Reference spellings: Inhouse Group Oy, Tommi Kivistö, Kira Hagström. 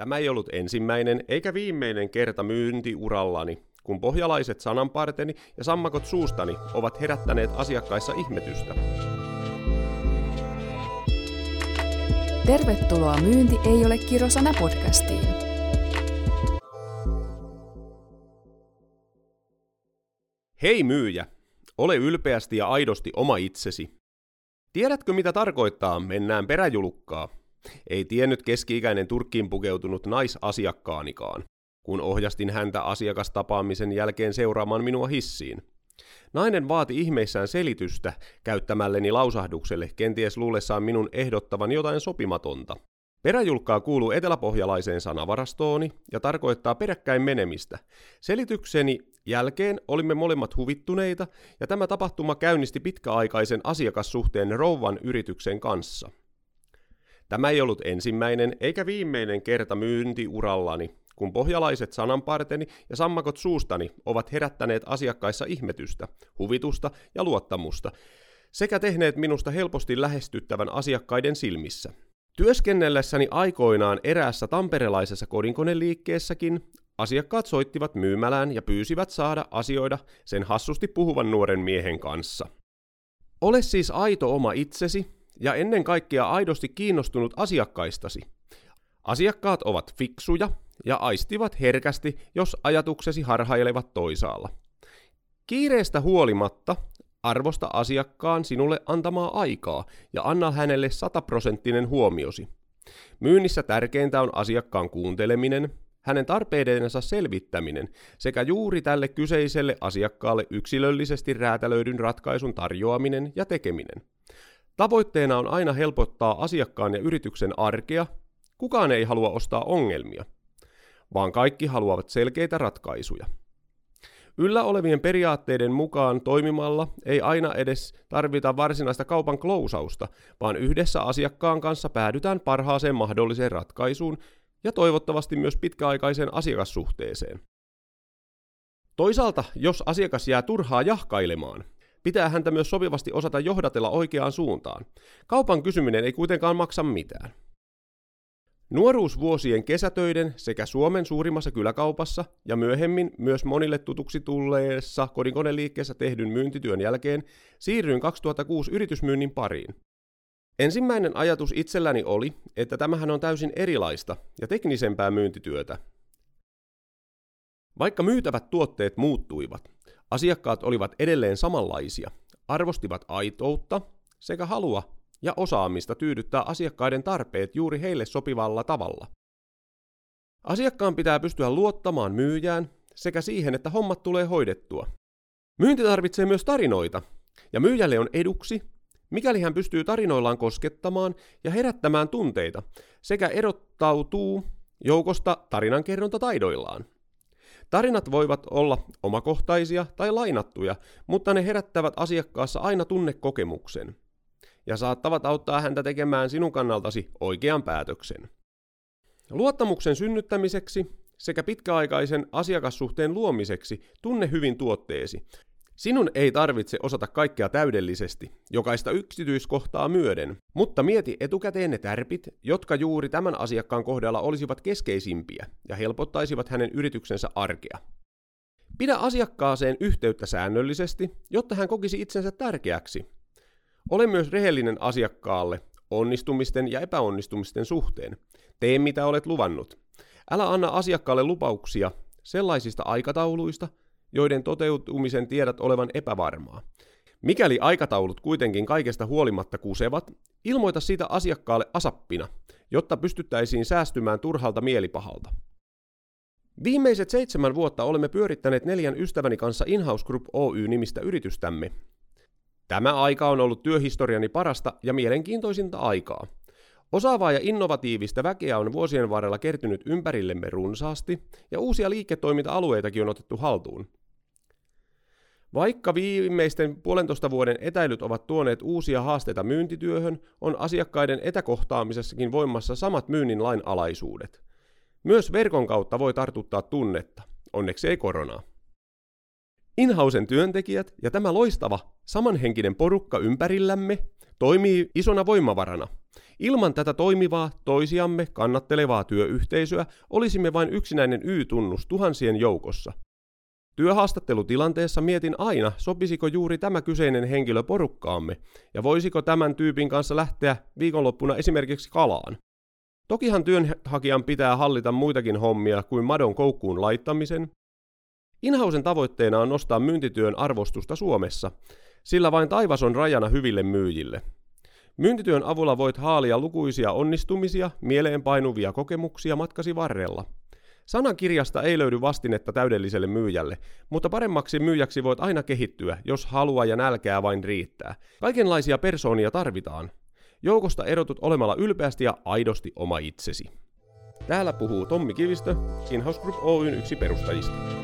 Tämä ei ollut ensimmäinen eikä viimeinen kerta myyntiurallani, kun pohjalaiset sananparteni ja sammakot suustani ovat herättäneet asiakkaissa ihmetystä. Tervetuloa Myynti ei ole kirosana -podcastiin. Hei myyjä! Ole ylpeästi ja aidosti oma itsesi. Tiedätkö mitä tarkoittaa mennään peräjulkkaa? Ei tiennyt keski-ikäinen Turkkiin pukeutunut naisasiakkaanikaan, kun ohjastin häntä asiakastapaamisen jälkeen seuraamaan minua hissiin. Nainen vaati ihmeissään selitystä käyttämälleni lausahdukselle, kenties luullessaan minun ehdottavan jotain sopimatonta. Peräjulkkaa kuuluu eteläpohjalaiseen sanavarastooni ja tarkoittaa peräkkäin menemistä. Selitykseni jälkeen olimme molemmat huvittuneita ja tämä tapahtuma käynnisti pitkäaikaisen asiakassuhteen rouvan yrityksen kanssa. Tämä ei ollut ensimmäinen eikä viimeinen kerta myyntiurallani, kun pohjalaiset sananparteni ja sammakot suustani ovat herättäneet asiakkaissa ihmetystä, huvitusta ja luottamusta, sekä tehneet minusta helposti lähestyttävän asiakkaiden silmissä. Työskennellessäni aikoinaan eräässä tamperelaisessa kodinkoneliikkeessäkin asiakkaat soittivat myymälään ja pyysivät saada asioida sen hassusti puhuvan nuoren miehen kanssa. Ole siis aito oma itsesi ja ennen kaikkea aidosti kiinnostunut asiakkaistasi. Asiakkaat ovat fiksuja ja aistivat herkästi, jos ajatuksesi harhailevat toisaalla. Kiireestä huolimatta arvosta asiakkaan sinulle antamaa aikaa ja anna hänelle 100-prosenttinen huomiosi. Myynnissä tärkeintä on asiakkaan kuunteleminen, hänen tarpeidensa selvittäminen sekä juuri tälle kyseiselle asiakkaalle yksilöllisesti räätälöidyn ratkaisun tarjoaminen ja tekeminen. Tavoitteena on aina helpottaa asiakkaan ja yrityksen arkea. Kukaan ei halua ostaa ongelmia, vaan kaikki haluavat selkeitä ratkaisuja. Yllä olevien periaatteiden mukaan toimimalla ei aina edes tarvita varsinaista kaupan klousausta, vaan yhdessä asiakkaan kanssa päädytään parhaaseen mahdolliseen ratkaisuun ja toivottavasti myös pitkäaikaiseen asiakassuhteeseen. Toisaalta, jos asiakas jää turhaa jahkailemaan, pitää häntä myös sopivasti osata johdatella oikeaan suuntaan. Kaupan kysyminen ei kuitenkaan maksa mitään. Nuoruusvuosien kesätöiden sekä Suomen suurimmassa kyläkaupassa ja myöhemmin myös monille tutuksi tulleessa kodinkoneliikkeessä tehdyn myyntityön jälkeen siirryin 2006 yritysmyynnin pariin. Ensimmäinen ajatus itselläni oli, että tämähän on täysin erilaista ja teknisempää myyntityötä. Vaikka myytävät tuotteet muuttuivat, asiakkaat olivat edelleen samanlaisia, arvostivat aitoutta sekä halua ja osaamista tyydyttää asiakkaiden tarpeet juuri heille sopivalla tavalla. Asiakkaan pitää pystyä luottamaan myyjään sekä siihen, että hommat tulee hoidettua. Myynti tarvitsee myös tarinoita, ja myyjälle on eduksi, mikäli hän pystyy tarinoillaan koskettamaan ja herättämään tunteita sekä erottautuu joukosta tarinankerrontataidoillaan. Tarinat voivat olla omakohtaisia tai lainattuja, mutta ne herättävät asiakkaassa aina tunnekokemuksen ja saattavat auttaa häntä tekemään sinun kannaltasi oikean päätöksen. Luottamuksen synnyttämiseksi sekä pitkäaikaisen asiakassuhteen luomiseksi tunne hyvin tuotteesi. Sinun ei tarvitse osata kaikkea täydellisesti, jokaista yksityiskohtaa myöden, mutta mieti etukäteen ne tärpit, jotka juuri tämän asiakkaan kohdalla olisivat keskeisimpiä ja helpottaisivat hänen yrityksensä arkea. Pidä asiakkaaseen yhteyttä säännöllisesti, jotta hän kokisi itsensä tärkeäksi. Ole myös rehellinen asiakkaalle onnistumisten ja epäonnistumisten suhteen. Tee mitä olet luvannut. Älä anna asiakkaalle lupauksia sellaisista aikatauluista, joiden toteutumisen tiedät olevan epävarmaa. Mikäli aikataulut kuitenkin kaikesta huolimatta kusevat, ilmoita siitä asiakkaalle asappina, jotta pystyttäisiin säästymään turhalta mielipahalta. Viimeiset 7 vuotta olemme pyörittäneet 4 ystäväni kanssa Inhouse Group Oy-nimistä yritystämme. Tämä aika on ollut työhistoriani parasta ja mielenkiintoisinta aikaa. Osaavaa ja innovatiivista väkeä on vuosien varrella kertynyt ympärillemme runsaasti, ja uusia liiketoiminta-alueitakin on otettu haltuun. Vaikka viimeisten 1,5 vuoden etäilyt ovat tuoneet uusia haasteita myyntityöhön, on asiakkaiden etäkohtaamisessakin voimassa samat myynnin lainalaisuudet. Myös verkon kautta voi tartuttaa tunnetta. Onneksi ei koronaa. Inhousen työntekijät ja tämä loistava, samanhenkinen porukka ympärillämme toimii isona voimavarana. Ilman tätä toimivaa, toisiamme kannattelevaa työyhteisöä olisimme vain yksinäinen Y-tunnus tuhansien joukossa. Työhaastattelutilanteessa mietin aina, sopisiko juuri tämä kyseinen henkilö porukkaamme, ja voisiko tämän tyypin kanssa lähteä viikonloppuna esimerkiksi kalaan. Tokihan työnhakijan pitää hallita muitakin hommia kuin madon koukkuun laittamisen. Inhousen tavoitteena on nostaa myyntityön arvostusta Suomessa, sillä vain taivas on rajana hyville myyjille. Myyntityön avulla voit haalia lukuisia onnistumisia, mieleenpainuvia kokemuksia matkasi varrella. Sanakirjasta ei löydy vastinetta täydelliselle myyjälle, mutta paremmaksi myyjäksi voit aina kehittyä, jos halua ja nälkää vain riittää. Kaikenlaisia persoonia tarvitaan. Joukosta erotut olemalla ylpeästi ja aidosti oma itsesi. Täällä puhuu Tommi Kivistö, Inhouse Group Oyn yksi perustajista.